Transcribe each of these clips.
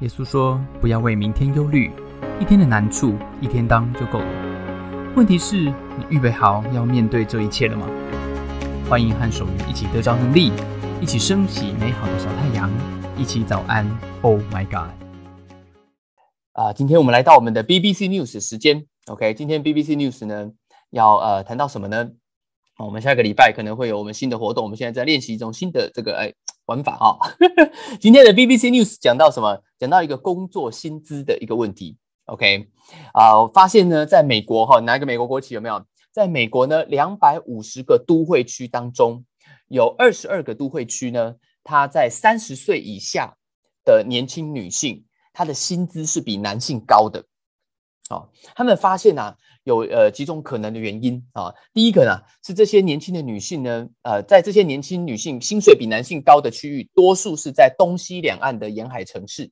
耶稣说，不要为明天忧虑，一天的难处一天当就够了。问题是，你预备好要面对这一切了吗？欢迎和守愚一起得着能力，一起升起美好的小太阳，一起早安 Oh my God。 今天我们来到我们的 BBC News 的时间。 OK， 今天 BBC News 呢要谈到什么呢？我们下个礼拜可能会有我们新的活动，我们现在在练习一种新的这个玩法啊。今天的 BBC News 讲到什么？讲到一个工作薪资的一个问题。 OK， 我发现呢，在美国拿一个美国国旗有没有？在美国呢，250个都会区当中，有22个都会区呢，它在30岁以下的年轻女性，她的薪资是比男性高的。他们发现有几种可能的原因第一个呢，是这些年轻的女性呢，在这些年轻女性薪水比男性高的区域，多数是在东西两岸的沿海城市。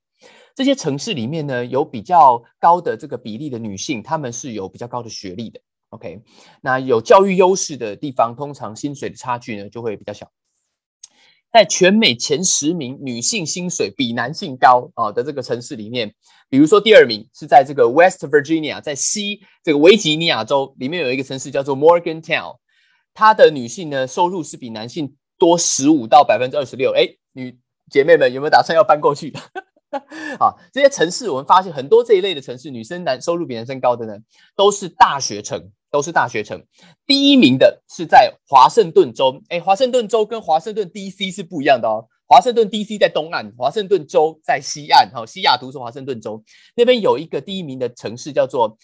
这些城市里面呢，有比较高的这个比例的女性，她们是有比较高的学历的。OK， 那有教育优势的地方，通常薪水的差距呢就会比较小。在全美前10名女性薪水比男性高的这个城市里面，比如说第2名是在这个 West Virginia， 在西这个维吉尼亚州里面有一个城市叫做 Morgantown， 她的女性呢收入是比男性多15%到26%。女姐妹们有没有打算要搬过去？这些城市我们发现很多这一类的城市，女生收入比男生高的呢，都是大学城。第1名的是在华盛顿州。华盛顿州跟华盛顿 DC 是不一样的哦。华盛顿 DC 在东岸，华盛顿州在西岸。西雅图是华盛顿州。那边有一个第1名的城市叫做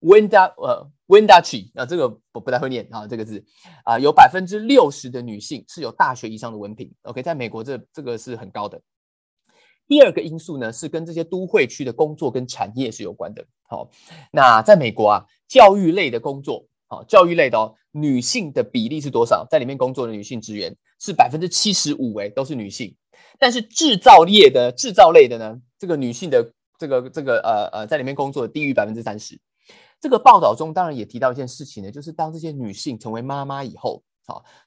Wenatchee， 这个我不太会念这个字。有 60% 的女性是有大学以上的文凭。OK， 在美国这个是很高的。第2个因素呢，是跟这些都会区的工作跟产业是有关的。那在美国教育类的工作，教育类的女性的比例是多少？在里面工作的女性职员是 75%， 都是女性。但是制造类的呢，这个女性的在里面工作低于 30%。 这个报道中当然也提到一件事情呢，就是当这些女性成为妈妈以后，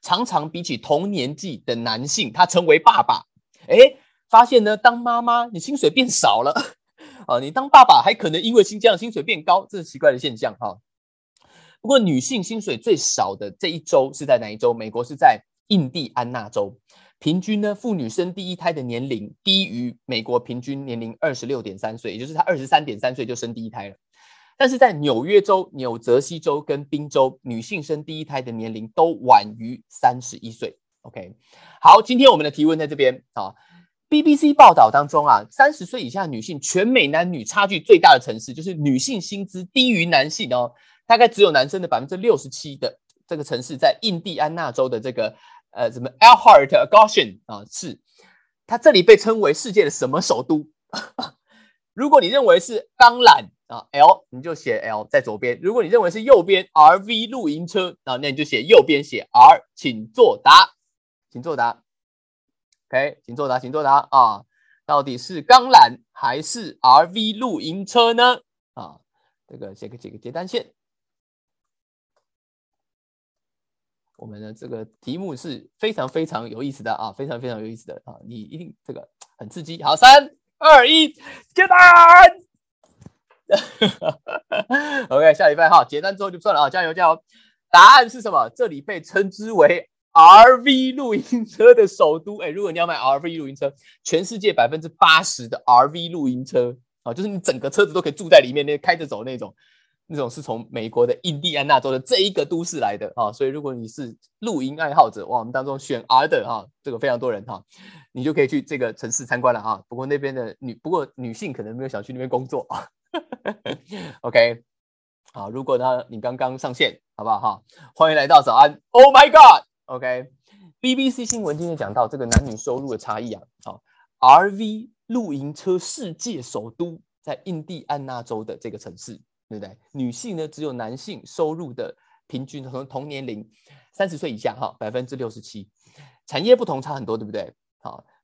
常常比起同年纪的男性，她成为爸爸，发现呢，当妈妈你薪水变少了，你当爸爸还可能因为这样薪水变高，这是奇怪的现象不过女性薪水最少的这一州是在哪一州？美国是在印第安纳州。平均呢，妇女生第一胎的年龄低于美国平均年龄 26.3 岁，也就是她 23.3 岁就生第一胎了。但是在纽约州、纽泽西州跟宾州，女性生第一胎的年龄都晚于31岁。OK， 好，今天我们的提问在这边BBC 报道当中30岁以下女性，全美男女差距最大的城市，就是女性薪资低于男性大概只有男生的 67% 的这个城市，在印第安纳州的这个Elkhart Goshen 市，它这里被称为世界的什么首都？如果你认为是钢缆L， 你就写 L 在左边；如果你认为是右边 RV 露营车那你就写右边写 R。请作答。OK， 请作答到底是钢缆还是 RV 露营车呢？这个写个几个接单线。我们的这个题目是非常非常有意思的非常非常有意思的你一定这个很刺激。好，3、2、1，接单。OK， 下礼拜接单之后就算了加油。答案是什么？这里被称之为RV 露营车的首都。如果你要买 RV 露营车，全世界 80% 的 RV 露营车就是你整个车子都可以住在里面，开着走那种是从美国的印第安纳州的这一个都市来的所以如果你是露营爱好者，我们当中选 R 的这个非常多人你就可以去这个城市参观了不过那边的女性可能没有想去那边工作OK， 好，如果你刚刚上线，好不好欢迎来到早安 Oh my God。OK， BBC 新闻今天讲到这个男女收入的差异RV 露营车世界首都，在印第安纳州的这个城市，对不对？女性呢只有男性收入的平均同年龄30岁以下67%。产业不同差很多，对不对？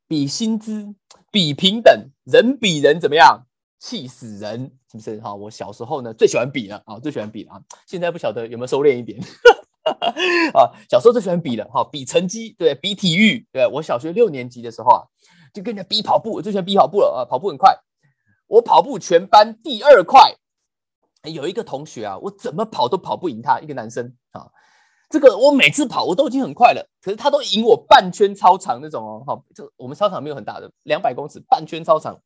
比薪资，比平等，人比人怎么样？气死人，是不是？我小时候呢最喜欢比了现在不晓得有没有收敛一点。小时候最喜欢比了比成绩，对，比体育。对，我小学6年级的时候就跟人家逼跑步，我最喜欢逼跑步了啊，跑步很快。我跑步全班第二快，有一个同学啊，我怎么跑都跑不赢他，一个男生啊。这个我每次跑我都已经很快了，可是他都赢我半圈操场那种哦。好，这我们操场没有很大的，200公尺半圈操场，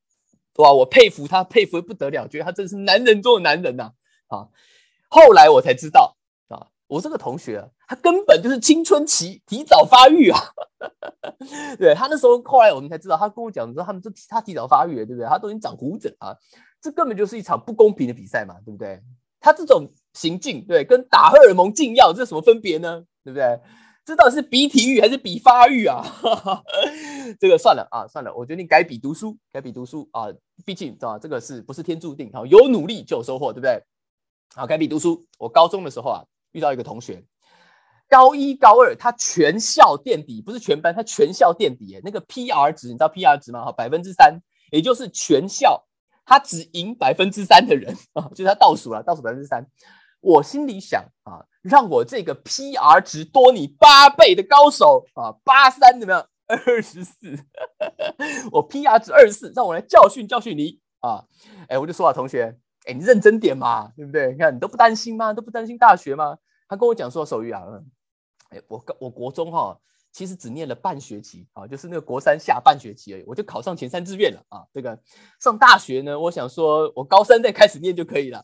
哇，我佩服他，佩服不得了，觉得他真是男人中的男人呐啊。后来我才知道啊，我这个同学啊，他根本就是青春期提早发育啊。对，他那时候后来我们才知道，他跟我讲说他们他提早发育了，对不对？他都已经长胡子啊，这根本就是一场不公平的比赛嘛，对不对？他这种行径，对，跟打荷尔蒙禁药这有什么分别呢？对不对？这到底是比体育还是比发育啊？这个算了啊，算了，我决定改比读书，改比读书啊，毕竟啊，这个是不是天注定？好，有努力就有收获，对不对？好，改比读书。我高中的时候啊，遇到一个同学。高一高二他全校垫底，不是全班，他全校垫底，那个 PR 值你知道 PR 值吗？ 3%， 也就是全校他只赢 3% 的人，就是他倒数了，倒数 3%。 我心里想啊，让我这个 PR 值多你8倍的高手啊， 83 怎么样？ 24 我 PR 值 24， 让我来教训教训你啊！我就说啊，同学，你认真点嘛，对不对？你看你都不担心吗？都不担心大学吗？他跟我讲说，手语啊，我国中哈，其实只念了半学期啊，就是那个国三下半学期而已，我就考上前3志愿了啊。这个上大学呢，我想说我高三再开始念就可以了。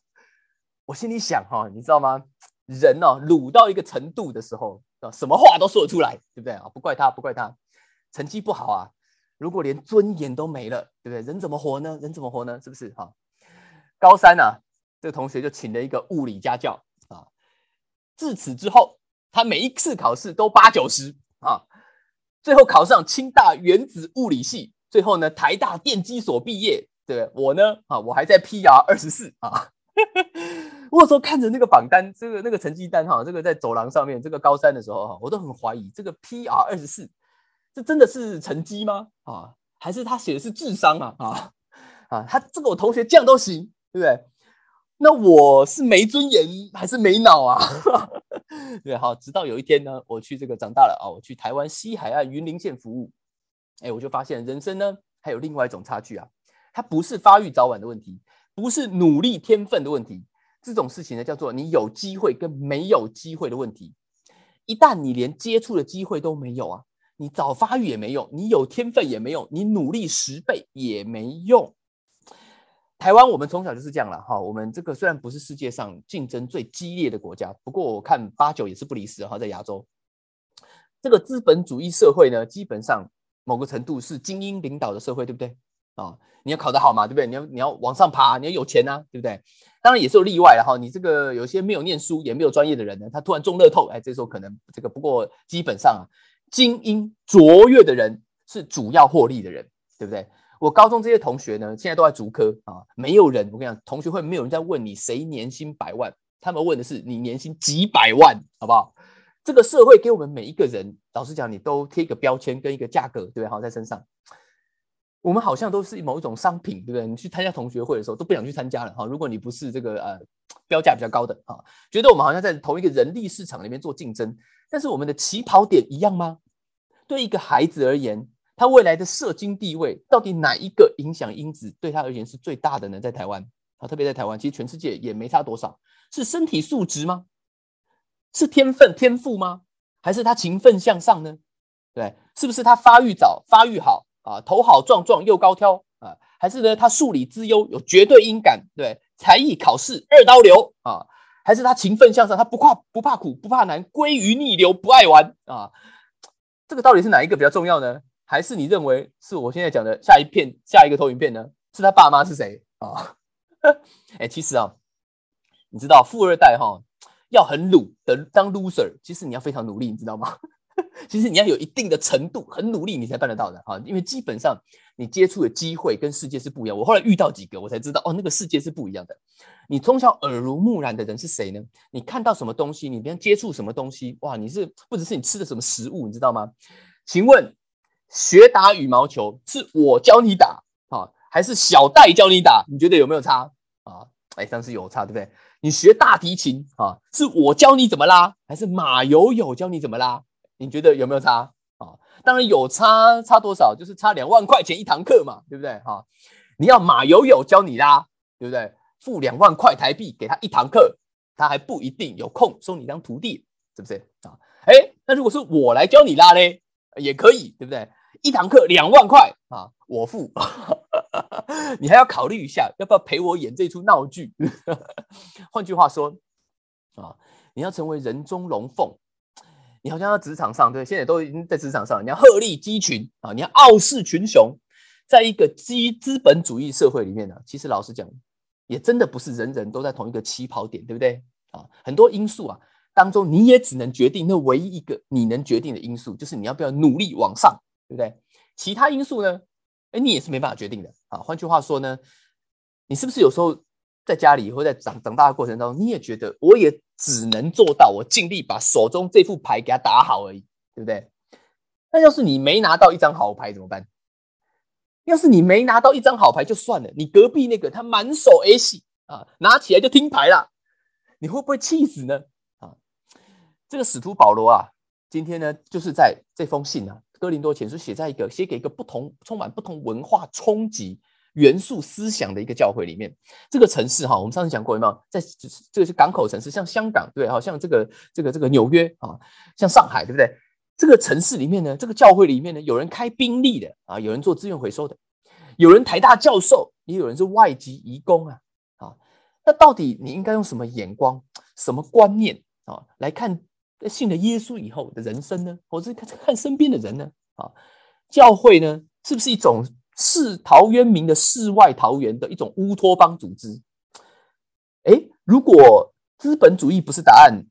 我心里想哈，你知道吗？人哦，鲁到一个程度的时候，什么话都说得出来，对不对啊？不怪他，不怪他，成绩不好啊。如果连尊严都没了，对不对？人怎么活呢？人怎么活呢？是不是哈？高三啊，这个同学就请了一个物理家教啊。自此之后，他每一次考试都80-90啊，最后考上清大原子物理系，最后呢台大电机所毕业。对我呢啊，我还在 PR24 啊。我有时候看着那个榜单，这个那个成绩单哈、啊，这个在走廊上面，这个高三的时候哈、啊，我都很怀疑这个 PR24 这真的是成绩吗？啊，还是他写的是智商啊？啊，他这个我同学这样都行，对不对？那我是没尊严还是没脑啊？对，好，直到有一天呢，我去这个长大了啊，我去台湾西海岸云林县服务，我就发现人生呢还有另外一种差距啊，它不是发育早晚的问题，不是努力天分的问题，这种事情呢叫做你有机会跟没有机会的问题。一旦你连接触的机会都没有啊，你早发育也没用，你有天分也没用，你努力10倍也没用。台湾我们从小就是这样了哈，我们这个虽然不是世界上竞争最激烈的国家，不过我看8-9也是不离十哈，在亚洲这个资本主义社会呢，基本上某个程度是精英领导的社会，对不对啊？你要考得好嘛，对不对？你要往上爬，你要有钱啊，对不对？当然也是有例外了哈，你这个有些没有念书也没有专业的人呢，他突然中乐透，这时候可能这个，不过基本上啊，精英卓越的人是主要获利的人，对不对？我高中这些同学呢，现在都在竹科啊，没有人，我跟你讲，同学会没有人在问你谁年薪100万，他们问的是你年薪几百万，好不好？这个社会给我们每一个人，老实讲，你都贴一个标签跟一个价格，对不对？好，在身上，我们好像都是某一种商品，对不对？你去参加同学会的时候都不想去参加了哈，如果你不是这个标价比较高的啊，觉得我们好像在同一个人力市场里面做竞争，但是我们的起跑点一样吗？对一个孩子而言，他未来的社经地位到底哪一个影响因子对他而言是最大的呢？在台湾啊，特别在台湾，其实全世界也没差多少。是身体素质吗？是天分天赋吗？还是他勤奋向上呢？对，是不是他发育早发育好啊，头好壮壮又高挑啊？还是呢他数理之优，有绝对音感，对，才艺考试2刀流啊？还是他勤奋向上，他不怕苦不怕难，归于逆流不爱玩啊？这个到底是哪一个比较重要呢？还是你认为是我现在讲的下一个投影片呢？是他爸妈是谁啊？其实啊，你知道富二代哈，要很努的当 loser， 其实你要非常努力，你知道吗？其实你要有一定的程度，很努力你才办得到的啊。因为基本上你接触的机会跟世界是不一样。我后来遇到几个，我才知道哦，那个世界是不一样的。你从小耳濡目染的人是谁呢？你看到什么东西，你别人接触什么东西，哇，你是不只是你吃的什么食物，你知道吗？请问，学打羽毛球是我教你打啊，还是小戴教你打？你觉得有没有差啊？当然是有差，对不对？你学大提琴啊，是我教你怎么拉，还是马友友教你怎么拉？你觉得有没有差啊？当然有差多少，就是差2万块钱一堂课嘛，对不对？哈，你要马友友教你啦，对不对？付2万块台币给他一堂课，他还不一定有空收你当徒弟，是不是？啊，哎，那如果是我来教你拉嘞，也可以，对不对？一堂课2万块啊，我付，你还要考虑一下，要不要陪我演这出闹剧？换句话说，啊，你要成为人中龙凤，你好像要职场上，对，现在都已经在职场上，你要鹤立鸡群啊，你要傲视群雄，在一个资本主义社会里面呢，其实老实讲，也真的不是人人都在同一个起跑点，对不对？啊，很多因素啊当中，你也只能决定那唯一一个你能决定的因素，就是你要不要努力往上。对不对？其他因素呢？你也是没办法决定的啊。换句话说呢，你是不是有时候在家里或在长大的过程当中，你也觉得我也只能做到我尽力把手中这副牌给它打好而已，对不对？那要是你没拿到一张好牌怎么办？要是你没拿到一张好牌就算了，你隔壁那个他满手 A 戏啊，拿起来就听牌了，你会不会气死呢？啊，这个使徒保罗啊，今天呢就是在这封信啊。哥林多前书写给一个充满不同文化冲击元素思想的一个教会里面，这个城市哈，我们上次讲过有没有？在这个是港口城市，像香港对，好像这个纽约啊，像上海对不对？这个城市里面呢，这个教会里面呢，有人开宾利的啊，有人做资源回收的，有人台大教授，也有人是外籍移工啊，那到底你应该用什么眼光、什么观念啊来看？信了耶稣以后的人生呢，或者看身边的人呢，啊，教会呢是不是一种陶渊明的世外桃源的一种乌托邦组织？诶，如果资本主义不是答案，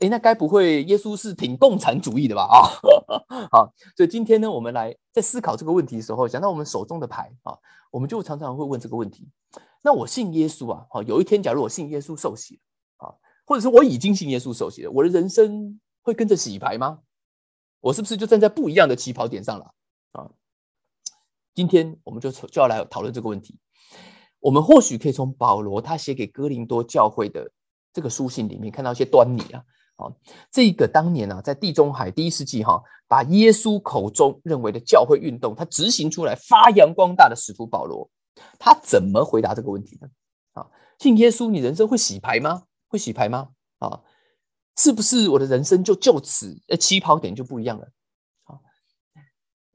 诶，那该不会耶稣是挺共产主义的吧？啊，好，所以今天呢，我们来在思考这个问题的时候，想到我们手中的牌啊，我们就常常会问这个问题：那我信耶稣啊，有一天假如我信耶稣受洗了。或者是我已经信耶稣受洗了，我的人生会跟着洗牌吗？我是不是就站在不一样的起跑点上了啊？今天我们就要来讨论这个问题。我们或许可以从保罗他写给哥林多教会的这个书信里面看到一些端倪啊。啊，这个当年啊，在地中海第一世纪哈，把耶稣口中认为的教会运动，他执行出来发扬光大的使徒保罗，他怎么回答这个问题呢？啊，信耶稣，你人生会洗牌吗？会洗牌吗？啊，是不是我的人生就此起跑点就不一样了？啊，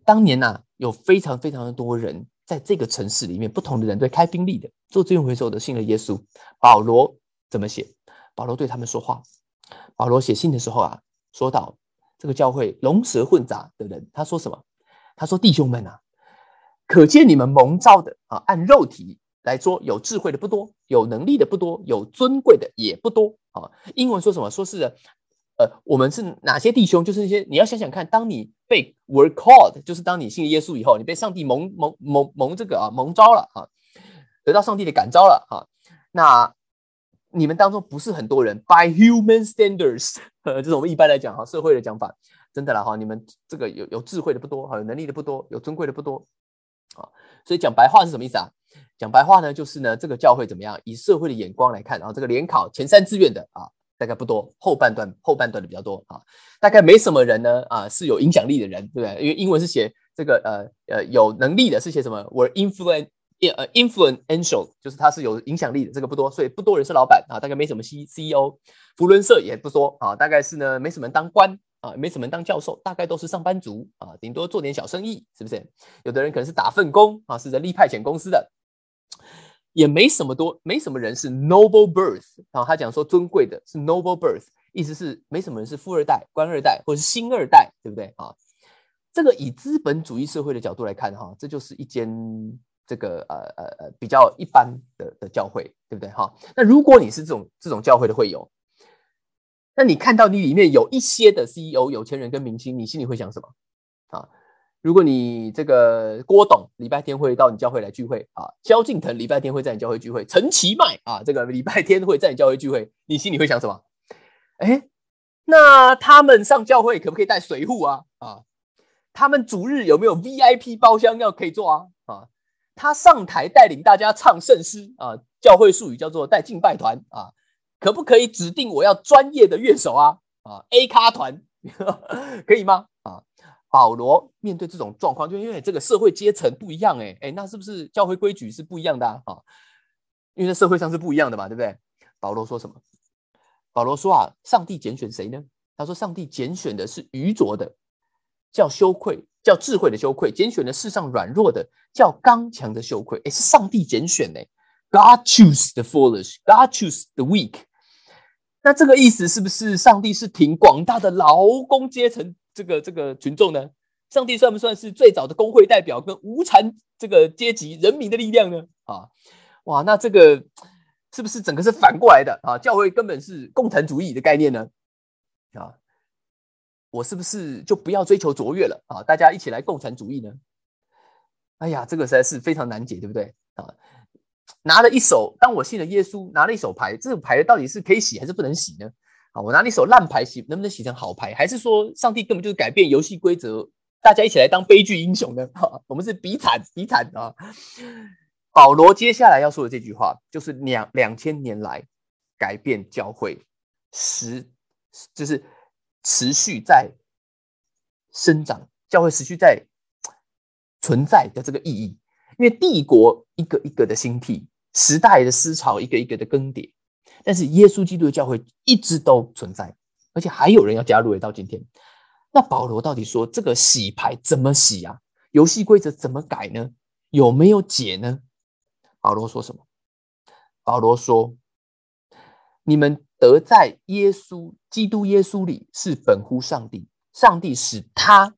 当年啊，有非常非常的多人在这个城市里面，不同的人对开宾利的、做资源回收的信了耶稣。保罗怎么写？保罗对他们说话。保罗写信的时候啊，说到这个教会龙蛇混杂的人，他说什么？他说：“弟兄们啊，可见你们蒙召的啊，按肉体。”来说有智慧的不多，有能力的不多，有尊贵的也不多啊。英文说什么？说是我们是哪些弟兄？就是那些你要想想看，当你被 were called， 就是当你信耶稣以后，你被上帝蒙召了啊，得到上帝的感召了啊。那你们当中不是很多人 ，by human standards， 就是我们一般来讲哈，社会的讲法，真的啦哈，你们这个有智慧的不多，有能力的不多，有尊贵的不多啊。所以讲白话是什么意思啊？讲白话呢，就是呢，这个教会怎么样？以社会的眼光来看，啊，这个联考前三志愿的啊，大概不多，后半段的比较多啊，大概没什么人呢啊，是有影响力的人，对不对？因为英文是写这个有能力的是写什么 ？Were influential， 就是他是有影响力的，这个不多，所以不多人是老板啊，大概没什么 CEO， 福伦社也不多啊，大概是呢没什么人当官。啊，没什么人当教授，大概都是上班族啊，顶多做点小生意，是不是？有的人可能是打份工啊，是人力派遣公司的，也没什么人是 noble birth 啊。他讲说尊贵的是 noble birth， 意思是没什么人是富二代、官二代或是星二代，对不对啊？这个以资本主义社会的角度来看哈，这就是一间这个比较一般的教会，对不对哈？那如果你是这种教会的会友。那你看到你里面有一些的 CEO 有钱人跟明星，你心里会想什么啊？如果你这个郭董礼拜天会到你教会来聚会啊，萧敬腾礼拜天会在你教会聚会，陈其迈啊，这个礼拜天会在你教会聚会，你心里会想什么？哎，那他们上教会可不可以带水壶啊？啊，他们主日有没有 VIP 包厢可以坐啊？啊，他上台带领大家唱圣诗啊，教会术语叫做带敬拜团啊。可不可以指定我要专业的乐手啊？A 咖团可以吗？啊，保罗面对这种状况，就因为这个社会阶层不一样，那是不是教会规矩是不一样的啊？因为在社会上是不一样的嘛，对不对？保罗说什么？保罗说上帝拣选谁呢？他说上帝拣选的是愚拙的，叫羞愧，叫智慧的羞愧，拣选了世上软弱的，叫刚强的羞愧。是上帝拣选的。God choose the foolish, God choose the weak。 那这个意思是不是上帝是挺广大的劳工阶层这个群众呢？上帝算不算是最早的工会代表跟无产这个阶级人民的力量呢？哇，那这个是不是整个是反过来的教会根本是共产主义的概念呢？我是不是就不要追求卓越了大家一起来共产主义呢？哎呀，这个实在是非常难解，对不对？拿了一手，当我信了耶稣，拿了一手牌，这种牌到底是可以洗还是不能洗呢？我拿了一手烂牌，洗能不能洗成好牌？还是说上帝根本就是改变游戏规则，大家一起来当悲剧英雄呢？我们是比惨比惨啊！保罗接下来要说的这句话，就是2000年来改变教会，就是持续在生长，教会持续在存在的这个意义。因为帝国一个一个的兴替，时代的思潮一个一个的更迭，但是耶稣基督的教会一直都存在，而且还有人要加入到今天。那保罗到底说这个洗牌怎么洗啊？游戏规则怎么改呢？有没有解呢？保罗说什么？保罗说，你们得在基督耶稣里是本乎上帝，上帝使他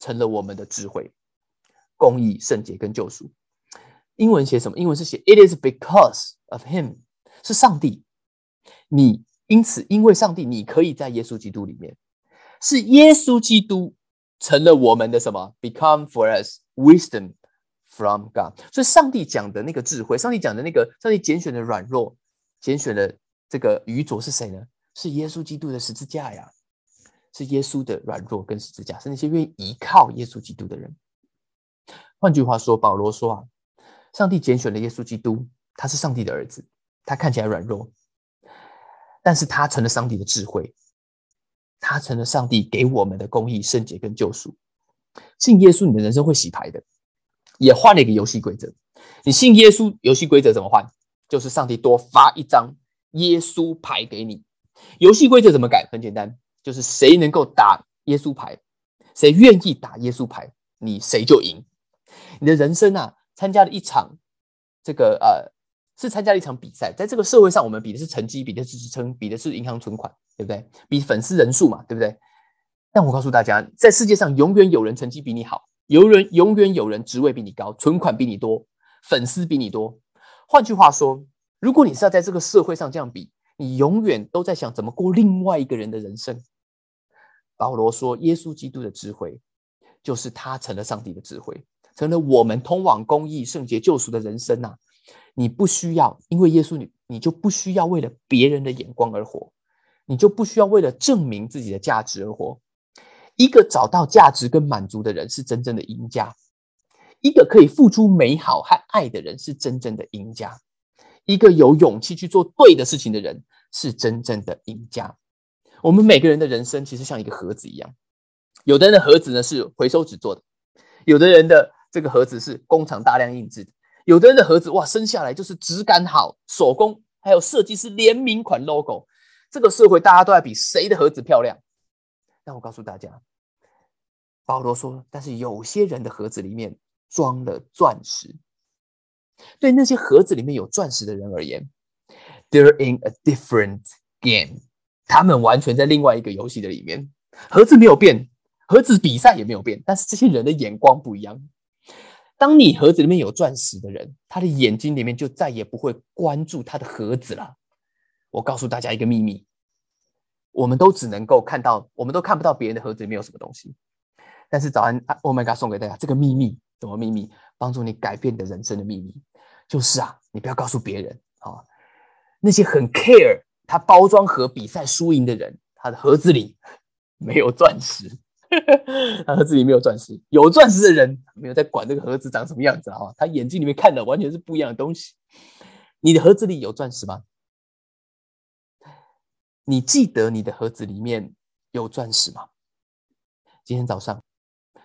成了我们的智慧、公义、圣洁跟救赎。英文写什么？英文是写 It is because of him， 是上帝，你因此因为上帝，你可以在耶稣基督里面，是耶稣基督成了我们的什么？ Become for us wisdom from God。 所以上帝讲的那个智慧，上帝讲的那个上帝拣选的软弱，拣选的这个愚拙是谁呢？是耶稣基督的十字架呀，是耶稣的软弱跟十字架，是那些愿意依靠耶稣基督的人。换句话说，保罗说上帝拣选了耶稣基督，他是上帝的儿子，他看起来软弱，但是他成了上帝的智慧，他成了上帝给我们的公义、圣洁跟救赎。信耶稣，你的人生会洗牌的，也换了一个游戏规则。你信耶稣，游戏规则怎么换？就是上帝多发一张耶稣牌给你。游戏规则怎么改？很简单，就是谁能够打耶稣牌，谁愿意打耶稣牌，你谁就赢。你的人生参加了一场是参加了一场比赛。在这个社会上，我们比的是成绩，比的是职称，比的是银行存款，对不对？比粉丝人数嘛，对不对？但我告诉大家，在世界上永远有人成绩比你好，永远有人职位比你高，存款比你多，粉丝比你多。换句话说，如果你是要在这个社会上这样比，你永远都在想怎么过另外一个人的人生。保罗说，耶稣基督的智慧就是他成了上帝的智慧，成了我们通往公义、圣洁、救赎的人生。你不需要因为耶稣，你就不需要为了别人的眼光而活，你就不需要为了证明自己的价值而活。一个找到价值跟满足的人是真正的赢家，一个可以付出美好和爱的人是真正的赢家，一个有勇气去做对的事情的人是真正的赢家。我们每个人的人生其实像一个盒子一样，有的人的盒子呢是回收纸做的，有的人的这个盒子是工厂大量印制的，有的人的盒子生下来就是质感好，手工还有设计师联名款 logo。 这个社会大家都在比谁的盒子漂亮，但我告诉大家，保罗说，但是有些人的盒子里面装了钻石。对那些盒子里面有钻石的人而言， They're in a different game， 他们完全在另外一个游戏的里面。盒子没有变，盒子比赛也没有变，但是这些人的眼光不一样。当你盒子里面有钻石的人，他的眼睛里面就再也不会关注他的盒子了。我告诉大家一个秘密，我们都看不到别人的盒子里面有什么东西。但是早安 Oh my God 送给大家这个秘密。什么秘密？帮助你改变你的人生的秘密就是你不要告诉别人那些很 care 他包装盒比赛输赢的人，他的盒子里没有钻石他盒子里没有钻石。有钻石的人没有在管这个盒子长什么样子他眼睛里面看的完全是不一样的东西。你的盒子里有钻石吗？你记得你的盒子里面有钻石吗？今天早上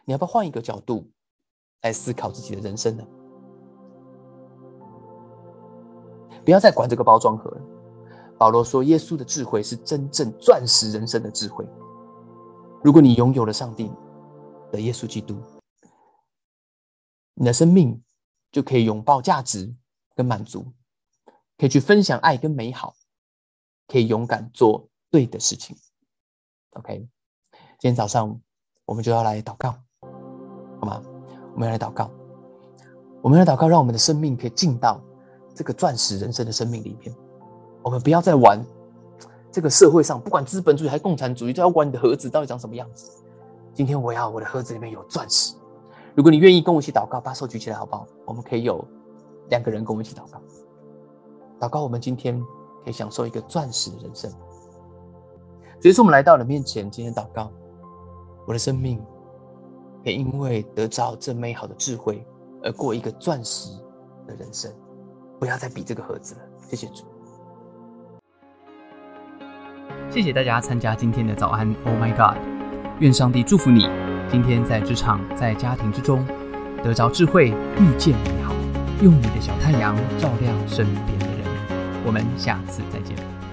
你要不要换一个角度来思考自己的人生呢？不要再管这个包装盒了。保罗说，耶稣的智慧是真正钻石人生的智慧。如果你拥有了上帝的耶稣基督，你的生命就可以拥抱价值跟满足，可以去分享爱跟美好，可以勇敢做对的事情。 OK， 今天早上我们就要来祷告，好吗？我们要来祷告，我们要来祷告，让我们的生命可以进到这个钻石人生的生命里面。我们不要再玩这个社会上，不管资本主义还是共产主义，都要管你的盒子到底长什么样子。今天我要我的盒子里面有钻石。如果你愿意跟我一起祷告，把手举起来好不好？我们可以有2个人跟我一起祷告，祷告我们今天可以享受一个钻石的人生。所以说我们来到你面前，今天祷告，我的生命也因为得着这美好的智慧而过一个钻石的人生，不要再比这个盒子了。谢谢主。谢谢大家参加今天的早安 Oh my God， 愿上帝祝福你今天在职场在家庭之中得着智慧，遇见美好，用你的小太阳照亮身边的人。我们下次再见。